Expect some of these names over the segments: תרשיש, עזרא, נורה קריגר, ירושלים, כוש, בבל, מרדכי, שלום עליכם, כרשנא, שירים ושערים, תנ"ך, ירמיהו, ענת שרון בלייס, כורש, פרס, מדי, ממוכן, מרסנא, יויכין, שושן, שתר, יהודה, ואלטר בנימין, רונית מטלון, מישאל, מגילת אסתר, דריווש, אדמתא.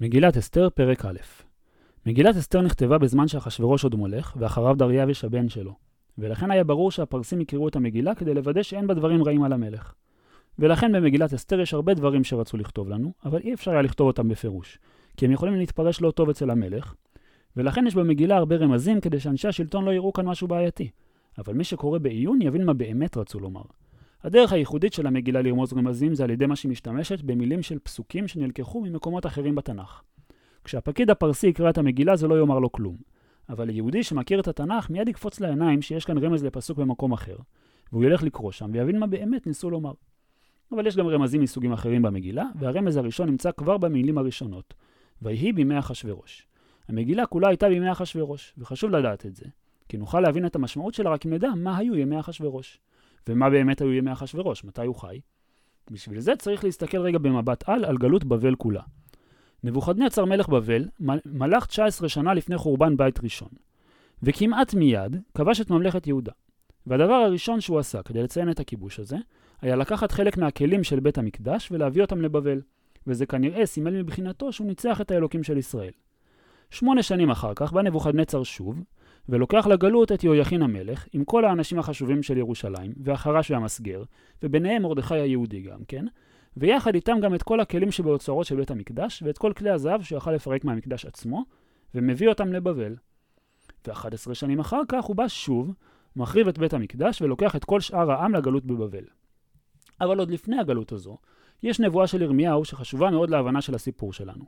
מגילת אסתר פרק א'. מגילת אסתר נכתבה בזמן שאחשוורוש עוד מולך, ואחריו דריווש הבן שלו. ולכן היה ברור שהפרסים יקראו את המגילה כדי לוודא שאין בה דברים רעים על המלך. ולכן במגילת אסתר יש הרבה דברים שרצו לכתוב לנו, אבל אי אפשר היה לכתוב אותם בפירוש, כי הם יכולים להתפרש לא טוב אצל המלך, ולכן יש במגילה הרבה רמזים כדי שאנשי השלטון לא יראו כאן משהו בעייתי. אבל מי שקורא בעיון יבין מה באמת רצו לומר. הדרך הייחודית של המגילה לרמוז רמזים זה על ידי מה שמשתמשת במילים של פסוקים שנלקחו ממקומות אחרים בתנ"ך. כשהפקיד הפרסי יקרא את המגילה זה לא יאמר לו כלום, אבל יהודי שמכיר את התנ"ך מיד יקפוץ לעיניים שיש כאן רמז לפסוק במקום אחר, והוא ילך לקרוא שם ויבין מה באמת ניסו לומר. אבל יש גם רמזים מסוגים אחרים במגילה, והרמז הראשון נמצא כבר במילים הראשונות, ויהי בימי אחשוורוש. המגילה כולה הייתה בימי אחשוורוש, וחשוב לדעת את זה, כי נוכל להבין את המשמעות שלה רק אם נדע מה היו ימי אחשוורוש. ומה באמת היו ימי אחשוורוש, מתי הוא חי? בשביל זה צריך להסתכל רגע במבט על גלות בבל כולה. נבוכדנצר מלך בבל מלך 19 שנה לפני חורבן בית ראשון, וכמעט מיד כבש את ממלכת יהודה. והדבר הראשון שהוא עשה כדי לציין את הכיבוש הזה, היה לקחת חלק מהכלים של בית המקדש ולהביא אותם לבבל, וזה כנראה סימל מבחינתו שהוא ניצח את האלוקים של ישראל. 8 שנים אחר כך בא נבוכדנצר שוב, ולוקח לגלות את יויכין המלך עם כל האנשים החשובים של ירושלים, והחרש והמסגר, וביניהם מרדכי היהודי גם כן, ויחד איתם גם את כל הכלים שבאוצרות של בית המקדש, ואת כל כלי הזהב שיכל לפרק מהמקדש עצמו, ומביא אותם לבבל. ו11 שנים אחר כך הוא בא שוב, מחריב את בית המקדש ולוקח את כל שאר העם לגלות בבבל. אבל עוד לפני הגלות הזו, יש נבואה של ירמיהו שחשובה מאוד להבנה של הסיפור שלנו.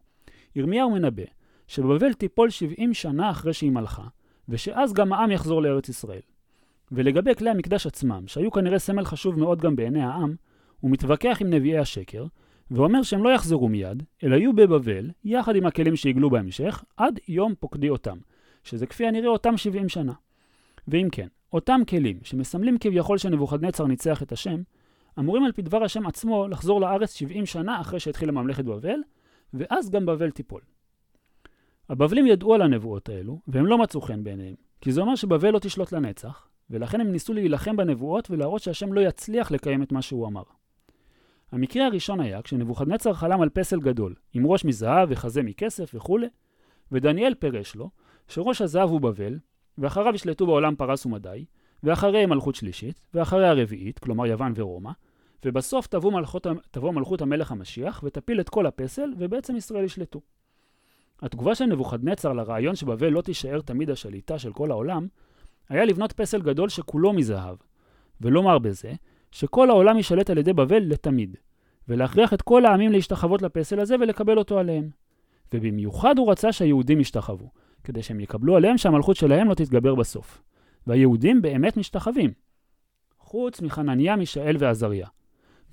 ירמיהו מנבא שבבבל תיפול 70 שנה אחרי שהיא מלכה, ושאז גם העם יחזור לארץ ישראל. ולגבי כלי המקדש עצמם, שהיו כנראה סמל חשוב מאוד גם בעיני העם, הוא מתווכח עם נביאי השקר, ואומר שהם לא יחזרו מיד, אלא יהיו בבבל, יחד עם הכלים שיגלו בהמשך, עד יום פוקדי אותם, שזה כפי הנראה אותם 70 שנה. ואם כן, אותם כלים שמסמלים כביכול שנבוכדנצר ניצח את השם, אמורים על פי דבר השם עצמו לחזור לארץ 70 שנה אחרי שהתחילה ממלכת בבל, ואז גם בבל תיפול. הבבלים ידעו על הנבואות האלו, והם לא מצאו חן בעיניהם, כי זה אומר שבבל לא תשלוט לנצח, ולכן הם ניסו להילחם בנבואות ולהראות שהשם לא יצליח לקיים את מה שהוא אמר. המקרה הראשון היה כשנבוכדנצר חלם על פסל גדול, עם ראש מזהב וחזה מכסף וכו', ודניאל פרש לו שראש הזהב הוא בבל, ואחריו ישלטו בעולם פרס ומדי, ואחריה מלכות שלישית, ואחריה הרביעית, כלומר יוון ורומא, ובסוף תבוא מלכות המלך המשיח ותפיל את כל הפסל, ובעצם ישראל ישלטו. התגובה של נבוכדנצר לרעיון שבבל לא תישאר תמיד השליטה של כל העולם, היה לבנות פסל גדול שכולו מזהב, ולומר בזה שכל העולם ישלט על ידי בבל לתמיד, ולהכריח את כל העמים להשתחוות לפסל הזה ולקבל אותו עליהם. ובמיוחד הוא רצה שהיהודים ישתחוו, כדי שהם יקבלו עליהם שהמלכות שלהם לא תתגבר בסוף. והיהודים באמת משתחווים, חוץ מחנניה, מישאל ועזריה.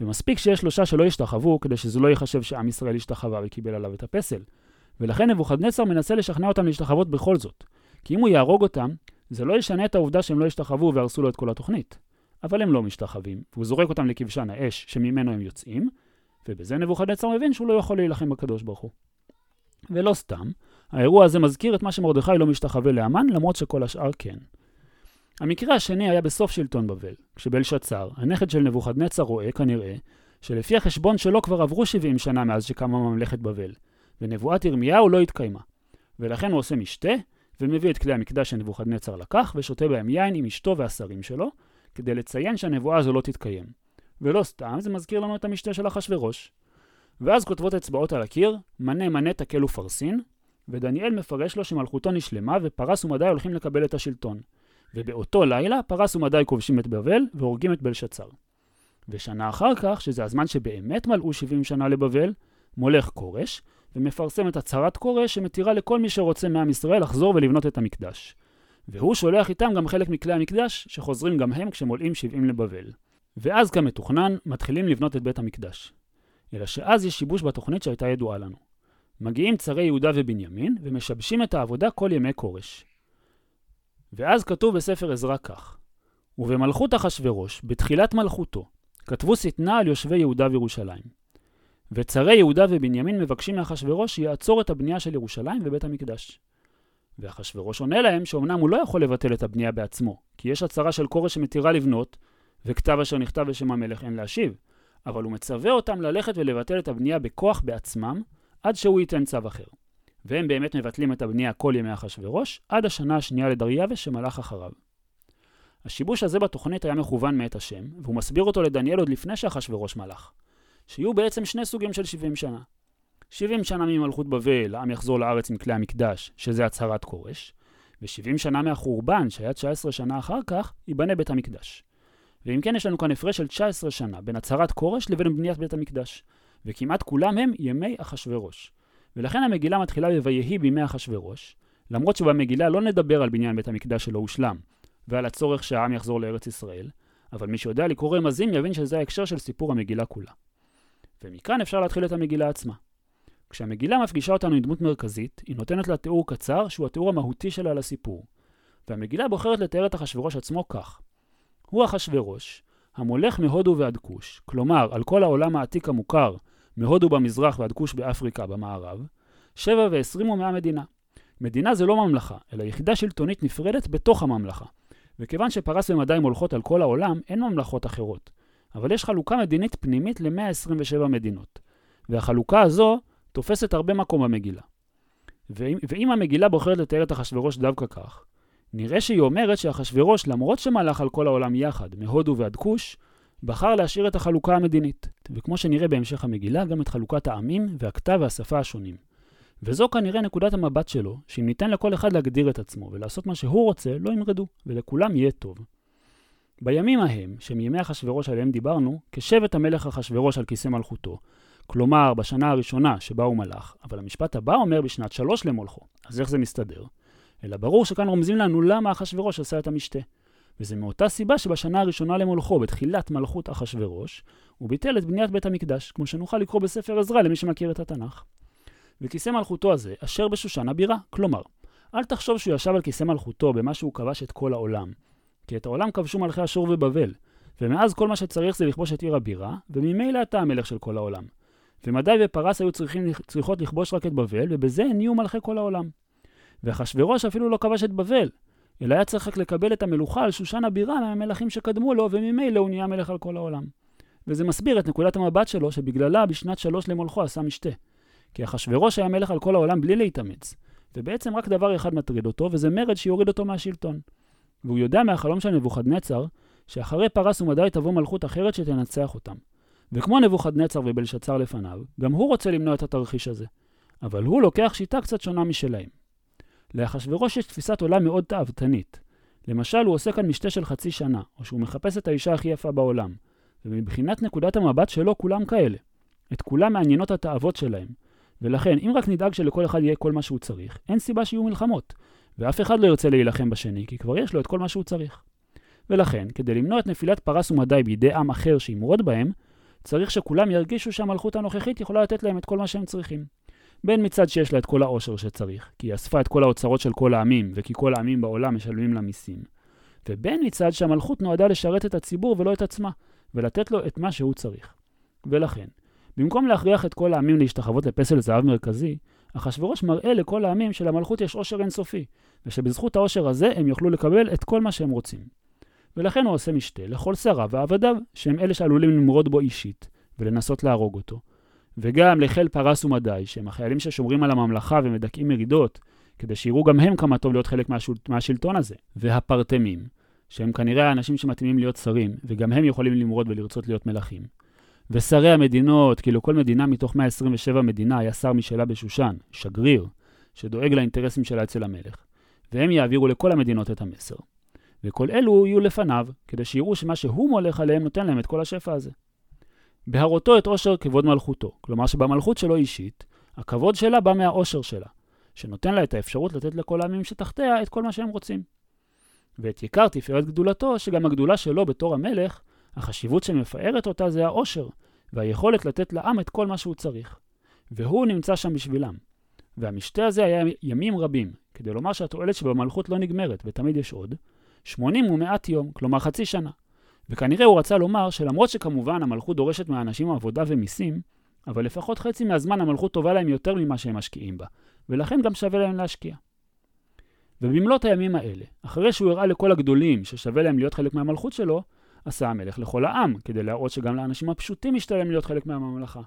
ומספיק שיש 3 שלא ישתחוו כדי שזה לא יחשב שעם ישראל השתחווה וקיבל עליו את הפסל. ולכן נבוכדנצר מנסה לשכנע אותם להשתחוות בכל זאת, כי אם הוא יהרוג אותם, זה לא ישנה את העובדה שהם לא השתחוו והרסו לו את כל התוכנית. אבל הם לא משתחווים, והוא זורק אותם לכבשן האש שממנו הם יוצאים, ובזה נבוכדנצר מבין שהוא לא יכול להילחם בקדוש ברוך הוא. ולא סתם, האירוע הזה מזכיר את מה שמרדכי לא משתחווה להמן, למרות שכל השאר כן. המקרה השני היה בסוף שלטון בבל, כשבלשאצר, הנכד של נבוכדנצר, רואה כנראה שלפי החשבון שלו כבר עברו 70 שנה מאז שקמה ממלכת בבל, ונבואת ירמיהו לא התקיימה. ולכן הוא עושה משתה, ומביא את כלי המקדש שנבוכדנצר לקח, ושותה בהם יין עם אשתו והשרים שלו, כדי לציין שהנבואה הזו לא תתקיים. ולא סתם, זה מזכיר לנו את המשתה של אחשוורוש. ואז כותבות אצבעות על הקיר, מנה מנה תקל ופרסין, ודניאל מפרש לו שמלכותו נשלמה, ופרס ומדי הולכים לקבל את השלטון. ובאותו לילה, פרס ומדי כובשים את בבל, והורגים את בלשאצר. ושנה אחר כך, שזה הזמן שבאמת מלאו 70 שנה לבבל, מולך כורש, ומפרסם את הצהרת כורש שמתירה לכל מי שרוצה מעם ישראל לחזור ולבנות את המקדש. והוא שולח איתם גם חלק מכלי המקדש, שחוזרים גם הם כשמולאים 70 לבבל. ואז כמתוכנן, מתחילים לבנות את בית המקדש. אלא שאז יש שיבוש בתוכנית שהייתה ידועה לנו. מגיעים צרי יהודה ובנימין, ומשבשים את העבודה כל ימי כורש. ואז כתוב בספר עזרא כך: ובמלכות אחשוורוש, בתחילת מלכותו, כתבו שטנה על יושבי יהודה וירושלים. וצרי יהודה ובנימין מבקשים מאחשוורוש שיעצור את הבנייה של ירושלים ובית המקדש. ואחשוורוש עונה להם שאומנם הוא לא יכול לבטל את הבנייה בעצמו, כי יש הצהרה של כורש שמתירה לבנות, וכתב אשר נכתב בשם המלך אין להשיב, אבל הוא מצווה אותם ללכת ולבטל את הבנייה בכוח בעצמם, עד שהוא ייתן צו אחר. והם באמת מבטלים את הבנייה כל ימי אחשוורוש, עד השנה השנייה לדריווש שמלך אחריו. השיבוש הזה בתוכנית היה מכוון מאת השם, והוא מסביר אותו לדניאל עוד לפני שאחשוורוש מלך. שיהיו בעצם שני סוגים של 70 שנה. 70 שנה ממלכות בבל, העם יחזור לארץ עם כלי המקדש, שזה הצהרת כורש, ו-70 שנה מהחורבן, שהיה 19 שנה אחר כך, ייבנה בית המקדש. ואם כן, יש לנו כאן הפרש של 19 שנה בין הצהרת כורש לבין בניית בית המקדש, וכמעט כולם הם ימי אחשוורוש. ולכן המגילה מתחילה בויהי בימי אחשוורוש, למרות שבמגילה לא נדבר על בניין בית המקדש שלא הושלם, ועל הצורך שהעם יחזור לארץ ישראל, אבל מי שיודע לקרוא רמזים יבין שזה ההקשר של סיפור המגילה כולה. ומכאן אפשר להתחיל את המגילה עצמה. כשהמגילה מפגישה אותנו עם דמות מרכזית, היא נותנת לה תיאור קצר שהוא התיאור המהותי שלה לסיפור, והמגילה בוחרת לתאר את אחשוורוש עצמו כך. הוא אחשוורוש, המולך מהודו ועד כוש, כלומר על כל העולם העתיק המוכר, מהודו במזרח ועד כוש באפריקה במערב, 720 ומאה מדינה. מדינה זה לא ממלכה, אלא יחידה שלטונית נפרדת בתוך הממלכה. וכיוון שפרס ומדי מולכות על כל העולם, אין ממלכות אחרות. אבל יש חלוקה מדינית פנימית ל-127 מדינות. והחלוקה הזו תופסת הרבה מקום במגילה. ואם המגילה בוחרת לתאר את אחשוורוש דווקא כך, נראה שהיא אומרת שאחשוורוש, למרות שמלך על כל העולם יחד, מהודו ועד כוש, בחר להשאיר את החלוקה המדינית, וכמו שנראה בהמשך המגילה, גם את חלוקת העמים והכתב והשפה השונים. וזו כנראה נקודת המבט שלו, שאם ניתן לכל אחד להגדיר את עצמו ולעשות מה שהוא רוצה, לא ימרדו, ולכולם יהיה טוב. בימים ההם, שמימי אחשוורוש עליהם דיברנו, כשבת המלך אחשוורוש על כיסא מלכותו, כלומר בשנה הראשונה שבה הוא מלך, אבל המשפט הבא אומר בשנת 3 למולכו, אז איך זה מסתדר? אלא ברור שכאן רומזים לנו למה אחשוורוש עשה את המשתה. וזה מאותה סיבה שבשנה הראשונה למולכו, בתחילת מלכות אחשוורוש, הוא ביטל את בניית בית המקדש, כמו שנוכל לקרוא בספר עזרא למי שמכיר את התנ"ך. וכיסא מלכותו הזה, אשר בשושן הבירה, כלומר, אל תחשוב שהוא ישב על כיסא מלכותו במה שהוא כבש את כל העולם, כי את העולם כבשו מלכי אשור ובבל, ומאז כל מה שצריך זה לכבוש את עיר הבירה, וממילא אתה המלך של כל העולם. ומדי ופרס היו צריכות לכבוש רק את בבל, ובזה הניעו מלכי כל העולם. ואחשוורוש אפילו לא כבש את בבל, אלא היה צריך רק לקבל את המלוכה על שושן הבירה מהמלכים שקדמו לו, וממילא הוא נהיה מלך על כל העולם. וזה מסביר את נקודת המבט שלו, שבגללה בשנת 3 למולכו עשה משתה. כי אחשוורוש היה מלך על כל העולם בלי להתאמץ, ובעצם רק דבר אחד מטריד אותו, וזה מרד שיוריד אותו מהשלטון. והוא יודע מהחלום של נבוכדנצר, שאחרי פרס ומדי תבוא מלכות אחרת שתנצח אותם. וכמו נבוכדנצר ובלשאצר לפניו, גם הוא רוצה למנוע את התרחיש הזה. אבל הוא לוקח שיטה קצת שונה משלהם. לאחשוורוש יש תפיסת עולם מאוד תאוותנית. למשל, הוא עושה כאן משתה של חצי שנה, או שהוא מחפש את האישה הכי יפה בעולם. ומבחינת נקודת המבט שלו, כולם כאלה. את כולם מעניינות התאוות שלהם. ולכן, אם רק נדאג שלכל אחד יהיה כל מה שהוא צריך, אין סיבה שיהיו מלחמות. ואף אחד לא ירצה להילחם בשני, כי כבר יש לו את כל מה שהוא צריך. ולכן, כדי למנוע את נפילת פרס ומדי בידי עם אחר שימרוד בהם, צריך שכולם ירגישו שהמלכות הנוכחית יכולה לתת להם את כל מה שהם צריכים. בין מצד שיש לה את כל העושר שצריך, כי היא אספה את כל האוצרות של כל העמים, וכי כל העמים בעולם משלמים לה מיסים. ובין מצד שהמלכות נועדה לשרת את הציבור ולא את עצמה, ולתת לו את מה שהוא צריך. ולכן, במקום להכריח את כל העמים להשתחוות לפסל זהב מרכזי, אחשוורוש מראה לכל העמים שלמלכות יש עושר אינסופי, ושבזכות העושר הזה הם יוכלו לקבל את כל מה שהם רוצים. ולכן הוא עושה משתה לכל שריו ועבדיו, שהם אלה שעלולים למרוד בו אישית, ולנסות להרוג אותו. וגם לחיל פרס ומדי, שהם החיילים ששומרים על הממלכה ומדכאים מרידות, כדי שיראו גם הם כמה טוב להיות חלק מהשלטון הזה. והפרטמים, שהם כנראה האנשים שמתאימים להיות שרים, וגם הם יכולים למרוד ולרצות להיות מלכים. ושרי המדינות, כאילו כל מדינה מתוך 127 מדינה היה שר משלה בשושן, שגריר, שדואג לאינטרסים שלה אצל המלך. והם יעבירו לכל המדינות את המסר. וכל אלו יהיו לפניו, כדי שיראו שמה שהוא מולך עליהם נותן להם את כל השפע הזה. בהרותו את עושר כבוד מלכותו, כלומר שבמלכות שלו אישית, הכבוד שלה בא מהעושר שלה, שנותן לה את האפשרות לתת לכל העמים שתחתיה את כל מה שהם רוצים. ואת יקר תפארת גדולתו, שגם הגדולה שלו בתור המלך, החשיבות שמפארת אותה זה העושר, והיכולת לתת לעם את כל מה שהוא צריך. והוא נמצא שם בשבילם. והמשתה הזה היה ימים רבים, כדי לומר שהתועלת שבמלכות לא נגמרת, ותמיד יש עוד, 80 ו100 יום, כלומר חצי שנה. וכנראה הוא רצה לומר שלמרות שכמובן המלכות דורשת מהאנשים עבודה ומיסים, אבל לפחות חצי מהזמן המלכות טובה להם יותר ממה שהם משקיעים בה, ולכן גם שווה להם להשקיע. ובמלות הימים האלה, אחרי שהוא הראה לכל הגדולים ששווה להם להיות חלק מהמלכות שלו, עשה המלך לכל העם, כדי להראות שגם לאנשים הפשוטים משתלם להיות חלק מהממלכה,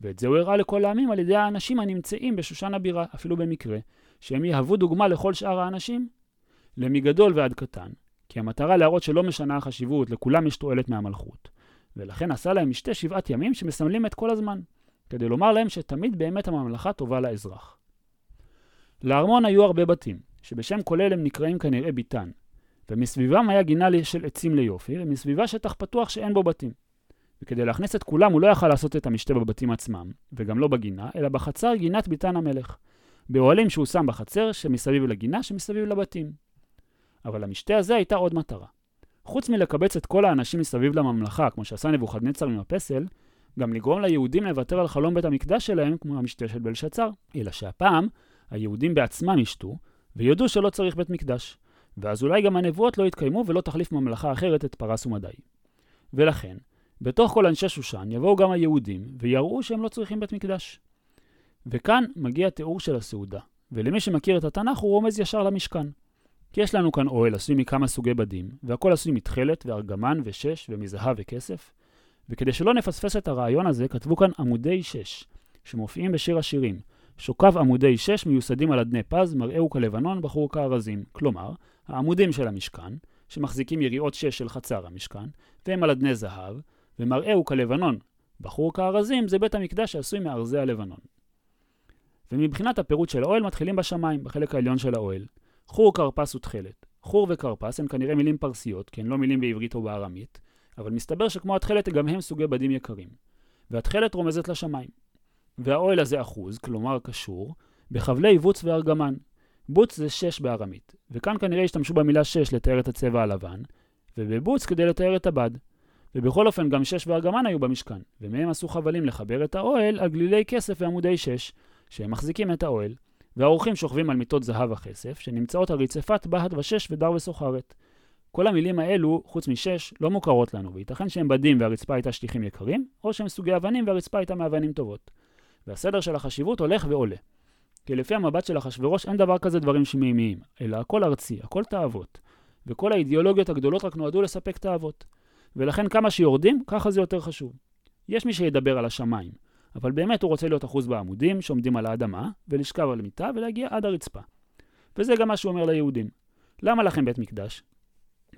ואת זה הוא הראה לכל העמים על ידי האנשים הנמצאים בשושן הבירה, אפילו במקרה, שהם יהוו דוגמה לכל שאר האנשים, למגדול ועד קטן, כי המטרה להראות שלא משנה החשיבות, לכולם יש תועלת מהמלכות. ולכן עשה להם משתה 7 ימים שמסמלים את כל הזמן, כדי לומר להם שתמיד באמת הממלכה טובה לאזרח. לארמון היו הרבה בתים, שבשם כולל הם נקראים כנראה ביתן, ומסביבם היה גינה של עצים ליופי, ומסביבה שטח פתוח שאין בו בתים. וכדי להכניס את כולם הוא לא יכל לעשות את המשתה בבתים עצמם, וגם לא בגינה, אלא בחצר גינת ביתן המלך, באוהלים שהוא שם בחצר שמסביב לגינה שמסביב לבתים. אבל למשתה הזה הייתה עוד מטרה. חוץ מלקבץ את כל האנשים מסביב לממלכה, כמו שעשה נבוכדנצר עם הפסל, גם לגרום ליהודים לוותר על חלום בית המקדש שלהם, כמו המשתה של בלשאצר. אלא שהפעם, היהודים בעצמם ישתו, ויודעו שלא צריך בית מקדש. ואז אולי גם הנבואות לא יתקיימו ולא תחליף ממלכה אחרת את פרס ומדי. ולכן, בתוך כל אנשי שושן יבואו גם היהודים, ויראו שהם לא צריכים בית מקדש. וכאן מגיע תיאור של הסעודה, ולמי שמכיר את התנ"ך הוא רומז ישר למשכן. כי יש לנו כאן אוהל עשוי מכמה סוגי בדים, והכל עשוי מתכלת וארגמן ושש ומזהב וכסף, וכדי שלא נפספס את הרעיון הזה כתבו כאן עמודי 6, שמופיעים בשיר השירים, שוקב עמודי 6 מיוסדים על אדני פז, מראהו כלבנון בחור כארזים, כלומר, העמודים של המשכן, שמחזיקים יריעות 6 של חצר המשכן, והם על אדני זהב, ומראהו כלבנון בחור כארזים זה בית המקדש שעשוי מארזי הלבנון. ומבחינת הפירוט של האוהל מתחילים בשמיים, בחלק העליון של האוהל. חור, קרפס ותחלת. חור וקרפס הן כנראה מילים פרסיות, כי הן לא מילים בעברית או בארמית, אבל מסתבר שכמו התחלת גם הם סוגי בדים יקרים. והתחלת רומזת לשמיים. והאוהל הזה אחוז, כלומר קשור, בחבלי בוץ וארגמן. בוץ זה 6 בארמית, וכאן כנראה השתמשו במילה 6 לתאר את הצבע הלבן, ובבוץ כדי לתאר את הבד. ובכל אופן גם 6 וארגמן היו במשכן, ומהם עשו חבלים לחבר את האוהל על גלילי כסף ועמודי 6, שהם מחזיקים את האוהל. והאורחים שוכבים על מיטות זהב וחסף, שנמצאות על רצפת בהת ושש ודר וסוחרת. כל המילים האלו, חוץ מ6, לא מוכרות לנו, וייתכן שהם בדים והרצפה הייתה שטיחים יקרים, או שהם סוגי אבנים והרצפה הייתה מאבנים טובות. והסדר של החשיבות הולך ועולה. כי לפי המבט של אחשוורוש אין דבר כזה דברים שמימיים, אלא הכל ארצי, הכל תאוות. וכל האידיאולוגיות הגדולות רק נועדו לספק תאוות. ולכן כמה שיורדים, ככה זה יותר חשוב. יש מי שידבר על השמיים. אבל באמת הוא רוצה להיות אחוז בעמודים שעומדים על האדמה, ולשכב על מיטה ולהגיע עד הרצפה. וזה גם מה שהוא אומר ליהודים. למה לכם בית מקדש?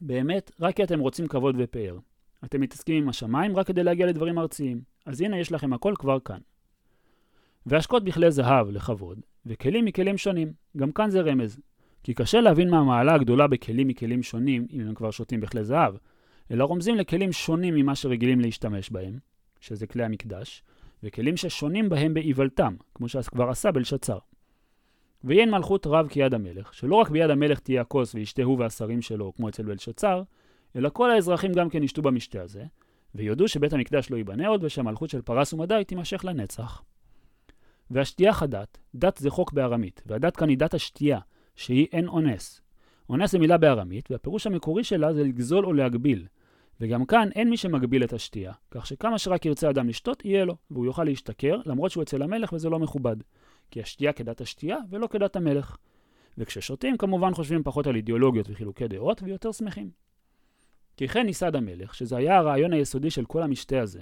באמת, רק כי אתם רוצים כבוד ופאר. אתם מתעסקים עם השמיים רק כדי להגיע לדברים ארציים. אז הנה יש לכם הכל כבר כאן. והשקות בכלי זהב לכבוד, וכלים מכלים שונים. גם כאן זה רמז. כי קשה להבין מה המעלה הגדולה בכלים מכלים שונים, אם הם כבר שותים בכלי זהב, אלא רומזים לכלים שונים ממה שרגילים להשתמש בהם, שזה כלי המקדש. וכלים ששונים בהם בעיוולתם, כמו שכבר עשה בלשאצר. ויין מלכות רב כיד המלך, שלא רק ביד המלך תהיה הכוס וישתהו והשרים שלו, כמו אצל בלשאצר, אלא כל האזרחים גם כן ישתו במשתה הזה, ויודעו שבית המקדש לא ייבנה עוד ושהמלכות של פרס ומדי תימשך לנצח. והשתייה חדת, דת זה חוק בארמית, והדת כאן היא דת השתייה, שהיא אין אונס. אונס זה מילה בארמית, והפירוש המקורי שלה זה לגזול או להגביל, וגם כאן אין מי שמגביל את השתייה, כך שכמה שרק ירצה אדם לשתות, יהיה לו, והוא יוכל להשתכר, למרות שהוא אצל המלך וזה לא מכובד, כי השתייה כדת השתייה ולא כדת המלך. וכששותים כמובן חושבים פחות על אידיאולוגיות וחילוקי דעות ויותר שמחים. כי כן ניסד המלך, שזה היה הרעיון היסודי של כל המשתה הזה,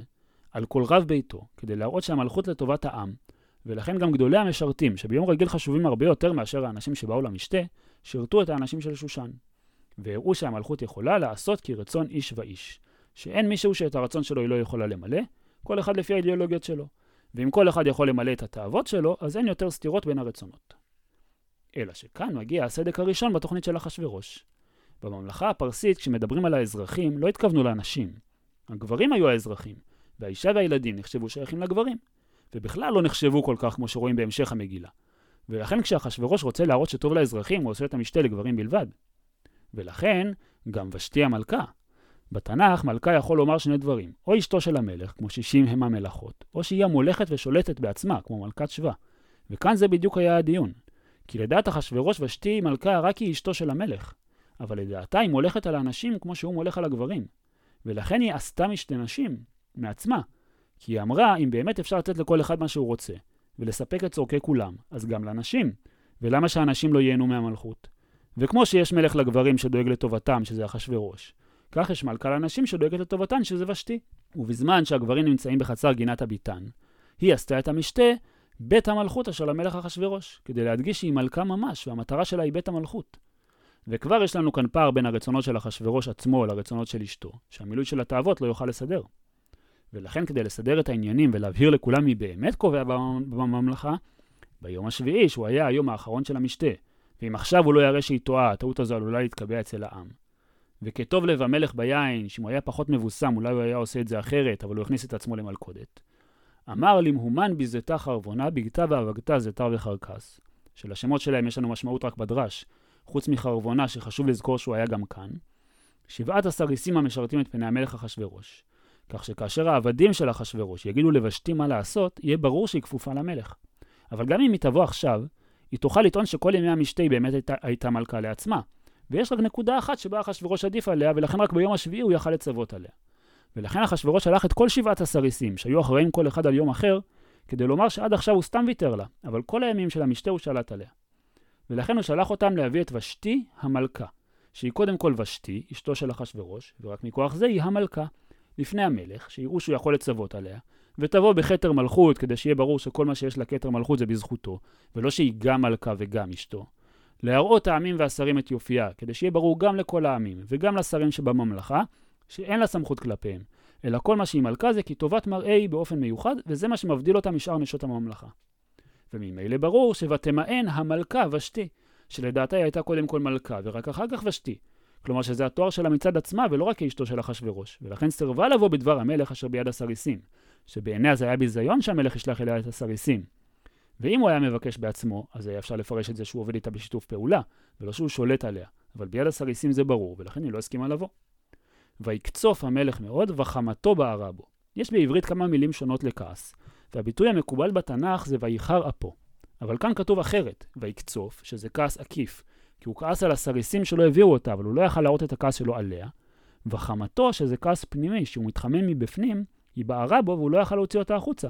על כל רב ביתו, כדי להראות שהמלכות לטובת העם, ולכן גם גדולי המשרתים, שביום רגיל חשובים הרבה יותר מאשר האנשים שבאו למשתה, שירתו את האנשים של שושן. והראו שהמלכות יכולה לעשות כרצון איש ואיש, שאין מישהו שאת הרצון שלו היא לא יכולה למלא, כל אחד לפי האידיאולוגיות שלו. ואם כל אחד יכול למלא את התאוות שלו, אז אין יותר סתירות בין הרצונות. אלא שכאן מגיע הסדק הראשון בתוכנית של אחשוורוש. בממלכה הפרסית, כשמדברים על האזרחים, לא התכוונו לאנשים. הגברים היו האזרחים, והאישה והילדים נחשבו שייכים לגברים, ובכלל לא נחשבו כל כך כמו שרואים בהמשך המגילה. ולכן כשאחשוורוש רוצה להראות שטוב לאזרחים, הוא עושה את המשתה לגברים בלבד. ולכן גם ושתי המלכה. בתנ"ך מלכה יכול לומר 2 דברים, או אשתו של המלך, כמו 60 הם המלאכות, או שהיא המולכת ושולטת בעצמה, כמו מלכת שווה. וכאן זה בדיוק היה הדיון. כי לדעת אחשוורוש ושתי היא מלכה רק היא אשתו של המלך, אבל לדעתה היא מולכת על האנשים כמו שהוא מולך על הגברים. ולכן היא עשתה משתי נשים, מעצמה. כי היא אמרה, אם באמת אפשר לתת לכל אחד מה שהוא רוצה, ולספק את צורכי כולם, אז גם לנשים. ולמה שהאנשים לא ייהנו מהמלכות? וכמו שיש מלך לגברים שדואג לטובתם, שזה אחשוורוש, כך יש מלכה לנשים שדואגת לטובתן, שזה ושתי. ובזמן שהגברים נמצאים בחצר גינת הביתן, היא עשתה את המשתה בית המלכות של המלך אחשוורוש, כדי להדגיש שהיא מלכה ממש, והמטרה שלה היא בית המלכות. וכבר יש לנו כאן פער בין הרצונות של אחשוורוש עצמו לרצונות של אשתו, שהמילוי של התאוות לא יוכל לסדר. ולכן כדי לסדר את העניינים ולהבהיר לכולם מי באמת קובע בממלכה, ביום השביעי, שהוא היה היום האחרון של המשתה, ואם עכשיו הוא לא יראה שהיא טועה, הטעות הזו עלולה להתקבע אצל העם. וכתוב לב המלך ביין, שאם הוא היה פחות מבוסם, אולי הוא היה עושה את זה אחרת, אבל הוא הכניס את עצמו למלכודת. אמר למהומן בזתה חרבונה, בגתה ואבגתה זתר וחרקס. שלשמות שלהם יש לנו משמעות רק בדרש, חוץ מחרבונה שחשוב לזכור שהוא היה גם כאן. 17 ריסים המשרתים את פני המלך אחשוורוש. כך שכאשר העבדים של אחשוורוש יגידו לבשתי מה לעשות, יהיה ברור שהיא כפופה למלך. אבל גם אם היא תבוא עכשיו, היא תוכל לטעון שכל ימי המשתה היא באמת הייתה מלכה לעצמה. ויש רק נקודה אחת שבה אחשוורוש עדיף עליה, ולכן רק ביום השביעי הוא יכל לצוות עליה. ולכן אחשוורוש שלח את כל 17 ריסים, שהיו אחראים כל אחד על יום אחר, כדי לומר שעד עכשיו הוא סתם ויתר לה, אבל כל הימים של המשתה הוא שלט עליה. ולכן הוא שלח אותם להביא את ושתי המלכה, שהיא קודם כל ושתי, אשתו של אחשוורוש, ורק מכוח זה היא המלכה, לפני המלך, שיראו שהוא יכול לצוות עליה, ותבוא בכתר מלכות, כדי שיהיה ברור שכל מה שיש לכתר מלכות זה בזכותו, ולא שהיא גם מלכה וגם אשתו. להראות העמים והשרים את יופייה, כדי שיהיה ברור גם לכל העמים, וגם לשרים שבממלכה, שאין לה סמכות כלפיהם, אלא כל מה שהיא מלכה זה כי טובת מראי באופן מיוחד, וזה מה שמבדיל אותה משאר נשות הממלכה. וממילא ברור שוותמאן המלכה ושתי, שלדעתה היא הייתה קודם כל מלכה, ורק אחר כך ושתי. כלומר שזה התואר שלה מצד עצמה, ולא רק כאשתו של אחשוורוש, ולכן סרבה לבוא בדבר המלך אשר ביד הסריסים, שבעיניה זה היה ביזיון שהמלך ישלח אליה את הסריסים. ואם הוא היה מבקש בעצמו, אז היה אפשר לפרש את זה שהוא עובד איתה בשיתוף פעולה, ולא שהוא שולט עליה, אבל ביד הסריסים זה ברור, ולכן היא לא הסכימה לבוא. ויקצוף המלך מאוד, וחמתו בערה בו. יש בעברית כמה מילים שונות לכעס, והביטוי המקובל בתנ"ך זה ויחר אפו. אבל כאן כתוב אחרת, ויקצוף, שזה כעס עקיף, כי הוא כעס על הסריסים שלא הביאו אותה, אבל הוא לא יכל להראות את הכעס שלו עליה, וחמתו, שזה כעס פנימי, שהוא מתחמם מבפנים, היא בערה בו והוא לא יכל להוציא אותה החוצה,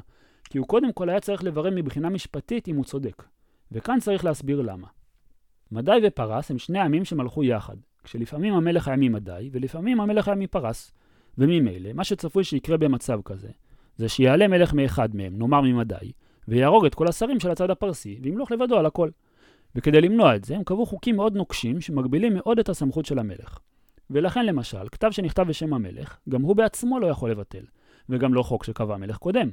כי הוא קודם כל היה צריך לברר מבחינה משפטית אם הוא צודק. וכאן צריך להסביר למה. מדי ופרס הם שני עמים שמלכו יחד, כשלפעמים המלך היה ממדי, ולפעמים המלך היה מפרס. וממילא, מה שצפוי שיקרה במצב כזה, זה שיעלה מלך מאחד מהם, נאמר ממדי, ויהרוג את כל השרים של הצד הפרסי, וימלוך לבדו על הכל. וכדי למנוע את זה, הם קבעו חוקים מאוד נוקשים שמגבילים מאוד את הסמכות של המלך. ולכן למשל, כתב שנכתב בשם המלך, גם הוא בעצמו לא יכול לבטל, וגם לא חוק שקבע המלך קודם.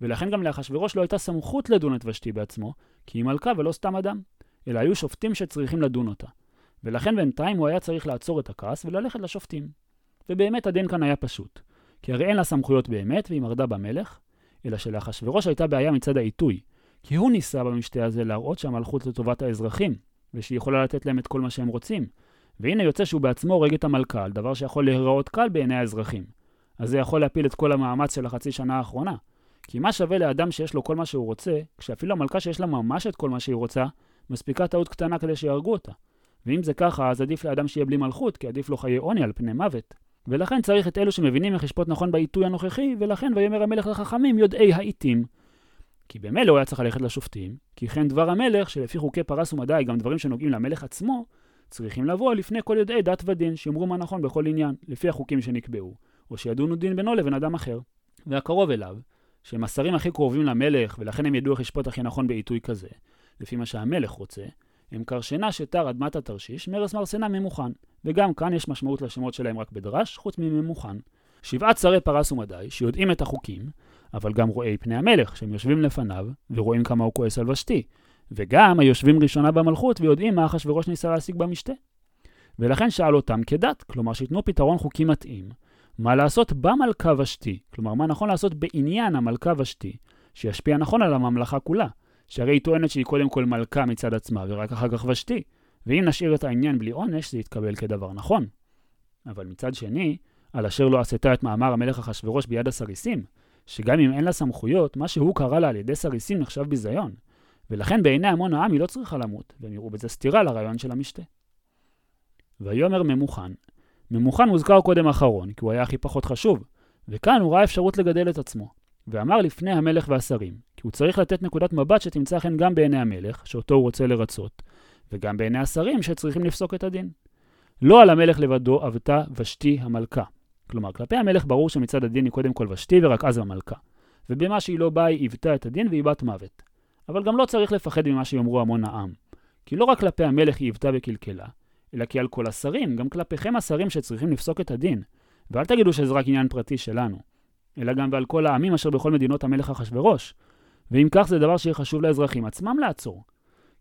ולכן גם לאחשוורוש לא הייתה סמכות לדון את ושתי בעצמו, כי היא מלכה ולא סתם אדם, אלא היו שופטים שצריכים לדון אותה. ולכן בינתיים הוא היה צריך לעצור את הכעס וללכת לשופטים. ובאמת הדין כאן היה פשוט, כי הרי אין לה סמכויות באמת והיא מרדה במלך, אלא שלאחשוורוש הייתה בעיה מצד העיתוי, כי הוא ניסה במשתה הזה להראות שהמלכות לטובת האזרחים, ושהיא יכולה לתת להם את כל מה שהם רוצים. והנה יוצא שהוא בעצמו הורג את המלכה על דבר שיכול להיראות קל בעיני האזרחים. אז זה יכול להפיל את כל המאמץ של החצי שנה האחרונה. כי מה שווה לאדם שיש לו כל מה שהוא רוצה, כשאפילו המלכה שיש לה ממש את כל מה שהיא רוצה, מספיקה טעות קטנה כדי שיהרגו אותה. ואם זה ככה, אז עדיף לאדם שיהיה בלי מלכות, כי עדיף לו חיי עוני על פני מוות. ולכן צריך את אלו שמבינים איך לשפוט נכון בעיתוי הנוכחי, ולכן ויאמר המלך לחכמים יודעי העיתים. כי במילא הוא היה צריך ללכת לשופטים, כי כן דבר המלך, שלפי חוקי פרס ומדי גם דברים שנוגעים למלך עצמו, צריכים לבוא לפני כל יודעי דת ודין, שיאמרו מה נכון בכל עניין, לפי החוקים שנקבעו, או שידונו דין בינו לבין אדם אחר. והקרוב אליו, שהם השרים הכי קרובים למלך, ולכן הם ידעו איך לשפוט הכי נכון בעיתוי כזה, לפי מה שהמלך רוצה, הם כרשנא, שתר, אדמתא, תרשיש, מרס, מרסנא, ממוכן. וגם כאן יש משמעות לשמות שלהם רק בדרש, חוץ מממוכן. 7 שרי פרס ומדי, שיודעים את החוקים, אבל גם רואי פני המלך, שהם יושבים לפניו, ורואים כמה הוא כועס על ושתי. וגם היושבים ראשונה במלכות, ויודעים מה אחשוורוש ניסה להשיג במשתה. ולכן שאל אותם כדת, כלומר שיתנו פתרון חוקי מתאים. מה לעשות במלכה ושתי, כלומר מה נכון לעשות בעניין המלכה ושתי, שישפיע נכון על הממלכה כולה, שהרי היא טוענת שהיא קודם כל מלכה מצד עצמה ורק אחר כך ושתי, ואם נשאיר את העניין בלי עונש זה יתקבל כדבר נכון. אבל מצד שני, על אשר לא עשתה את מאמר המלך אחשוורוש ביד הסריסים, שגם אם אין לה סמכויות, מה שהוא קרא לה על ידי סריסים נחשב בזיון, ולכן בעיני המון העם היא לא צריכה למות, והם יראו בזה סתירה לרעיון של המשתה. ויאמר ממוכן, ממוכן מוזכר קודם אחרון, כי הוא היה הכי פחות חשוב, וכאן הוא ראה אפשרות לגדל את עצמו, ואמר לפני המלך והשרים, כי הוא צריך לתת נקודת מבט שתמצא חן גם בעיני המלך, שאותו הוא רוצה לרצות, וגם בעיני השרים שצריכים לפסוק את הדין. לא על המלך לבדו עבדה ושתי המלכה, כלומר כלפי המלך ברור שמצד הדין היא קודם כל ושתי ורק אז המלכה, ובמה שהיא לא באה היא היוותה את הדין והיא בת מוות. אבל גם לא צריך לפחד ממה שיאמרו המון העם, כי לא רק כלפי המלך היא היוותה וקלקלה, אלא כי על כל השרים, גם כלפיכם השרים שצריכים לפסוק את הדין, ואל תגידו שזה רק עניין פרטי שלנו, אלא גם ועל כל העמים אשר בכל מדינות המלך אחשוורוש. ואם כך זה דבר שיהיה חשוב לאזרחים עצמם לעצור.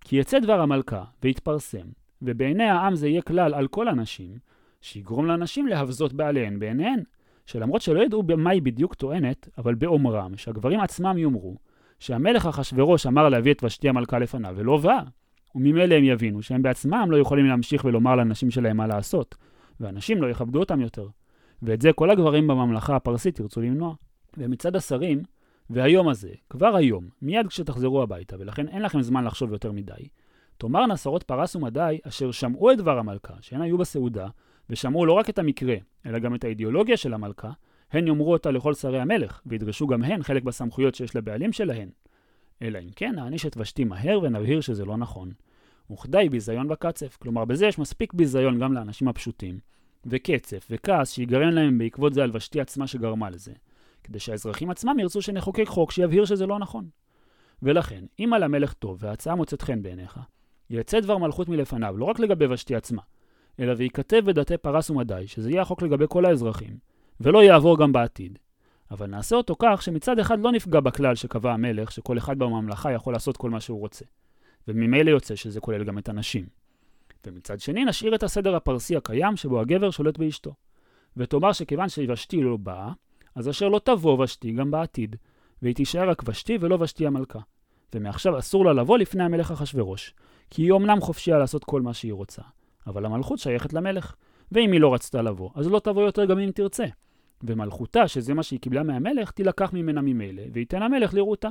כי יצא דבר המלכה והתפרסם, ובעיני העם זה יהיה כלל על כל הנשים, שיגרום לאנשים להבזות בעליהן בעיניהן, שלמרות שלא ידעו במה היא בדיוק טוענת, אבל באומרם שהגברים עצמם יאמרו, שהמלך אחשוורוש אמר להביא את ושתי המלכה לפניו ולא באה, וממילא הם יבינו שהם בעצמם לא יכולים להמשיך ולומר לנשים שלהם מה לעשות, ואנשים לא יכבדו אותם יותר. ואת זה כל הגברים בממלכה הפרסית ירצו למנוע. ומצד השרים, והיום הזה, כבר היום, מיד כשתחזרו הביתה, ולכן אין לכם זמן לחשוב יותר מדי, תאמרנה שרות פרס ומדי, אשר שמעו את דבר המלכה, שהן היו בסעודה, ושמעו לא רק את המקרה, אלא גם את האידיאולוגיה של המלכה, הן יאמרו אותה לכל שרי המלך, וידרשו גם הן חלק בסמכויות שיש לבעלים שלהן. אלא אם כן, נעניש את ושתי מהר ונבהיר שזה לא נכון. וכדי ביזיון וקצף, כלומר בזה יש מספיק ביזיון גם לאנשים הפשוטים, וקצף וכעס שיגרם להם בעקבות זה על ושתי עצמה שגרמה לזה, כדי שהאזרחים עצמם ירצו שנחוקק חוק שיבהיר שזה לא נכון. ולכן, אם על המלך טוב וההצעה מוצאת חן בעיניך, יצא דבר מלכות מלפניו לא רק לגבי ושתי עצמה, אלא וייכתב בדתי פרס ומדי שזה יהיה החוק לגבי כל האזרחים, ולא יעבור גם בעתיד. אבל נעשה אותו כך שמצד אחד לא נפגע בכלל שקבע המלך שכל אחד בממלכה יכול לעשות כל מה שהוא רוצה, וממילא יוצא שזה כולל גם את הנשים. ומצד שני נשאיר את הסדר הפרסי הקיים שבו הגבר שולט באשתו, ותאמר שכיוון שוושתי לא באה, אז אשר לא תבוא ושתי גם בעתיד, והיא תישאר רק ושתי ולא ושתי המלכה. ומעכשיו אסור לה לבוא לפני המלך אחשוורוש, כי היא אומנם חופשייה לעשות כל מה שהיא רוצה, אבל המלכות שייכת למלך, ואם היא לא רצתה לבוא, אז לא תבוא יותר גם אם תרצה. ומלכותה, שזה מה שהיא קיבלה מהמלך, תילקח ממנה ממילא, ויתן המלך לראותה.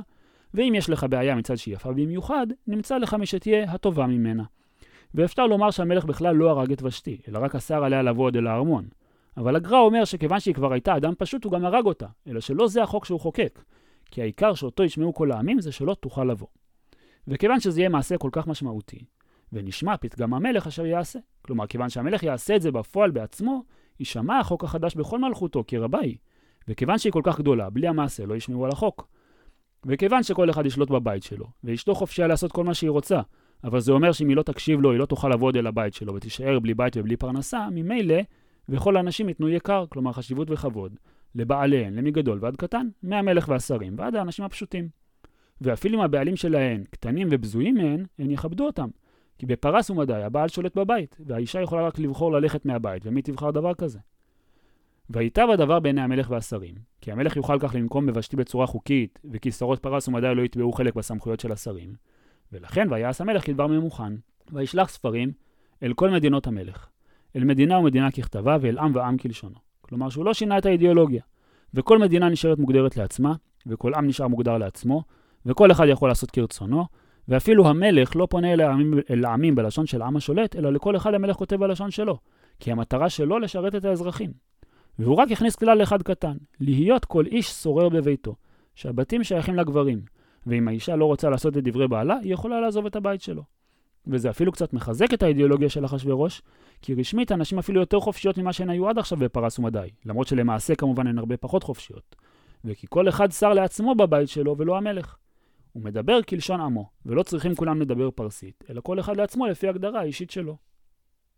ואם יש לך בעיה מצד שהיא יפה במיוחד, נמצא לך מי שתהיה הטובה ממנה. ואפשר לומר שהמלך בכלל לא הרג את ושתי, אלא רק אסר עליה לבוא עד אל הארמון. אבל הגרא אומר שכיוון שהיא כבר הייתה אדם פשוט, הוא גם הרג אותה, אלא שלא זה החוק שהוא חוקק, כי העיקר שאותו ישמעו כל העמים זה שלא תוכל לבוא. וכיוון שזה יהיה מעשה כל כך משמעותי, ונשמע פתגם המלך אשר יעשה, כלומר כיוון שהמלך יעשה את זה בפועל בעצמו, יישמע החוק החדש בכל מלכותו כי רבה היא, וכיוון שהיא כל כך גדולה, בלי המעשה לא ישמעו על החוק. וכיוון שכל אחד ישלוט בבית שלו, ואשתו חופשיה לעשות כל מה שהיא רוצה, אבל זה אומר שאם היא לא תקשיב לו, היא לא תוכל לעבוד אל הבית שלו, ותישאר בלי בית ובלי פרנסה, ממילא, וכל האנשים יתנו יקר, כלומר חשיבות וכבוד, לבעליהן, למגדול ועד קטן, מהמלך והשרים ועד האנשים הפשוטים. ואפילו אם הבעלים שלהן קטנים ובזויים מהן, הן יכבדו אותם. כי בפרס ומדי הבעל שולט בבית, והאישה יכולה רק לבחור ללכת מהבית, ומי תבחר דבר כזה? והייתה בדבר בעיני המלך והשרים, כי המלך יוכל כך לנקום בושתי בצורה חוקית, וכי שרות פרס ומדי לא יתבעו חלק בסמכויות של השרים. ולכן ויעש המלך כדבר ממוכן, וישלח ספרים אל כל מדינות המלך, אל מדינה ומדינה ככתבה ואל עם ועם כלשונו. כלומר שהוא לא שינה את האידיאולוגיה, וכל מדינה נשארת מוגדרת לעצמה, וכל עם נשאר מוגדר לעצמו, וכל אחד יכול לעשות כרצונו, ואפילו המלך לא פונה אל העמים בלשון של העם השולט, אלא לכל אחד המלך כותב בלשון שלו, כי המטרה שלו לשרת את האזרחים. והוא רק הכניס כלל אחד קטן, להיות כל איש סורר בביתו, שהבתים שייכים לגברים, ואם האישה לא רוצה לעשות את דברי בעלה, היא יכולה לעזוב את הבית שלו. וזה אפילו קצת מחזק את האידיאולוגיה של אחשוורוש, כי רשמית הנשים אפילו יותר חופשיות ממה שהן היו עד עכשיו בפרס ומדי, למרות שלמעשה כמובן הן הרבה פחות חופשיות, וכי כל אחד שר לעצמו בבית שלו ולא המלך. הוא מדבר כלשון עמו, ולא צריכים כולם לדבר פרסית, אלא כל אחד לעצמו לפי הגדרה האישית שלו.